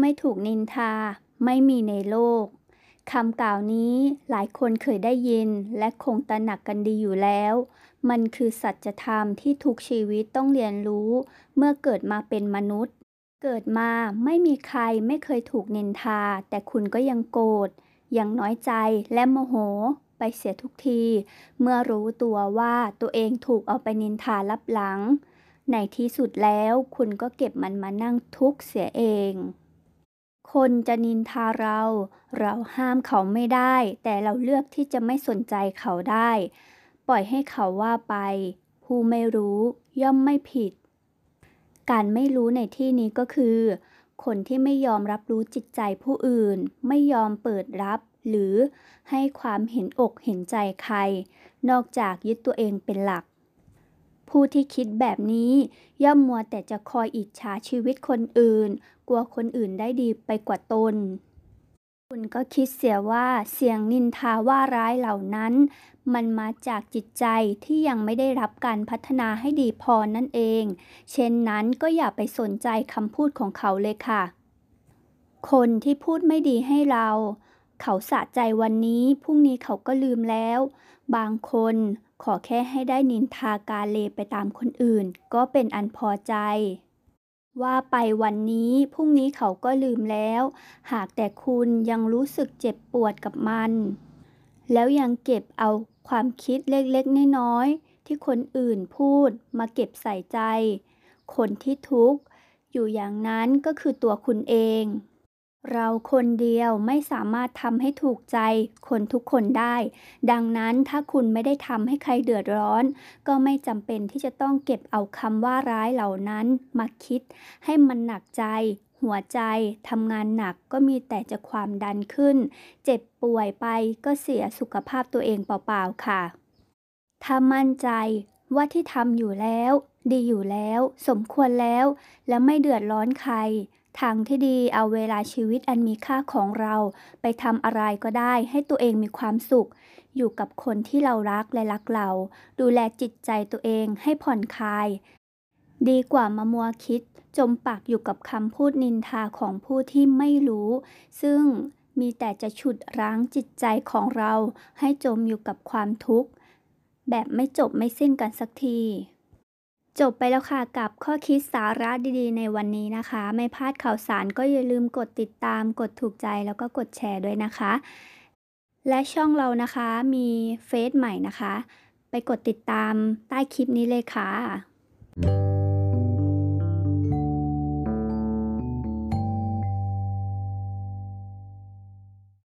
ไม่ถูกนินทาไม่มีในโลกคำกล่าวนี้หลายคนเคยได้ยินและคงตระหนักกันดีอยู่แล้วมันคือสัจธรรมที่ทุกชีวิตต้องเรียนรู้เมื่อเกิดมาเป็นมนุษย์เกิดมาไม่มีใครไม่เคยถูกนินทาแต่คุณก็ยังโกรธยังน้อยใจและโมโหไปเสียทุกทีเมื่อรู้ตัวว่าตัวเองถูกเอาไปนินทาลับหลังในที่สุดแล้วคุณก็เก็บมันมานั่งทุกข์เสียเองคนจะนินทาเราห้ามเขาไม่ได้แต่เราเลือกที่จะไม่สนใจเขาได้ปล่อยให้เขาว่าไปผู้ไม่รู้ย่อมไม่ผิดการไม่รู้ในที่นี้ก็คือคนที่ไม่ยอมรับรู้จิตใจผู้อื่นไม่ยอมเปิดรับหรือให้ความเห็นอกเห็นใจใครนอกจากยึดตัวเองเป็นหลักผู้ที่คิดแบบนี้ย่อมมัวแต่จะคอยอิจฉาชีวิตคนอื่นกลัวคนอื่นได้ดีไปกว่าตนคุณก็คิดเสียว่าเสียงนินทาว่าร้ายเหล่านั้นมันมาจากจิตใจที่ยังไม่ได้รับการพัฒนาให้ดีพอนั่นเองเช่นนั้นก็อย่าไปสนใจคำพูดของเขาเลยค่ะคนที่พูดไม่ดีให้เราเขาสะใจวันนี้พรุ่งนี้เขาก็ลืมแล้วบางคนขอแค่ให้ได้นินทากาเลไปตามคนอื่นก็เป็นอันพอใจว่าไปวันนี้พรุ่งนี้เขาก็ลืมแล้วหากแต่คุณยังรู้สึกเจ็บปวดกับมันแล้วยังเก็บเอาความคิดเล็กๆน้อยๆที่คนอื่นพูดมาเก็บใส่ใจคนที่ทุกข์อยู่อย่างนั้นก็คือตัวคุณเองเราคนเดียวไม่สามารถทำให้ถูกใจคนทุกคนได้ดังนั้นถ้าคุณไม่ได้ทำให้ใครเดือดร้อนก็ไม่จำเป็นที่จะต้องเก็บเอาคำว่าร้ายเหล่านั้นมาคิดให้มันหนักใจหัวใจทำงานหนักก็มีแต่จะความดันขึ้นเจ็บป่วยไปก็เสียสุขภาพตัวเองเปล่าๆค่ะถ้ามั่นใจว่าที่ทำอยู่แล้วดีอยู่แล้วสมควรแล้วและไม่เดือดร้อนใครทางที่ดีเอาเวลาชีวิตอันมีค่าของเราไปทำอะไรก็ได้ให้ตัวเองมีความสุขอยู่กับคนที่เรารักและรักเราดูแลจิตใจตัวเองให้ผ่อนคลายดีกว่ามามัวคิดจมปากอยู่กับคำพูดนินทาของผู้ที่ไม่รู้ซึ่งมีแต่จะฉุดรั้งจิตใจของเราให้จมอยู่กับความทุกข์แบบไม่จบไม่สิ้นกันสักทีจบไปแล้วค่ะกับข้อคิดสาระดีๆในวันนี้นะคะไม่พลาดข่าวสารก็อย่าลืมกดติดตามกดถูกใจแล้วก็กดแชร์ด้วยนะคะและช่องเรานะคะมีเฟซใหม่นะคะไปกดติดตามใต้คลิปนี้เลยค่ะ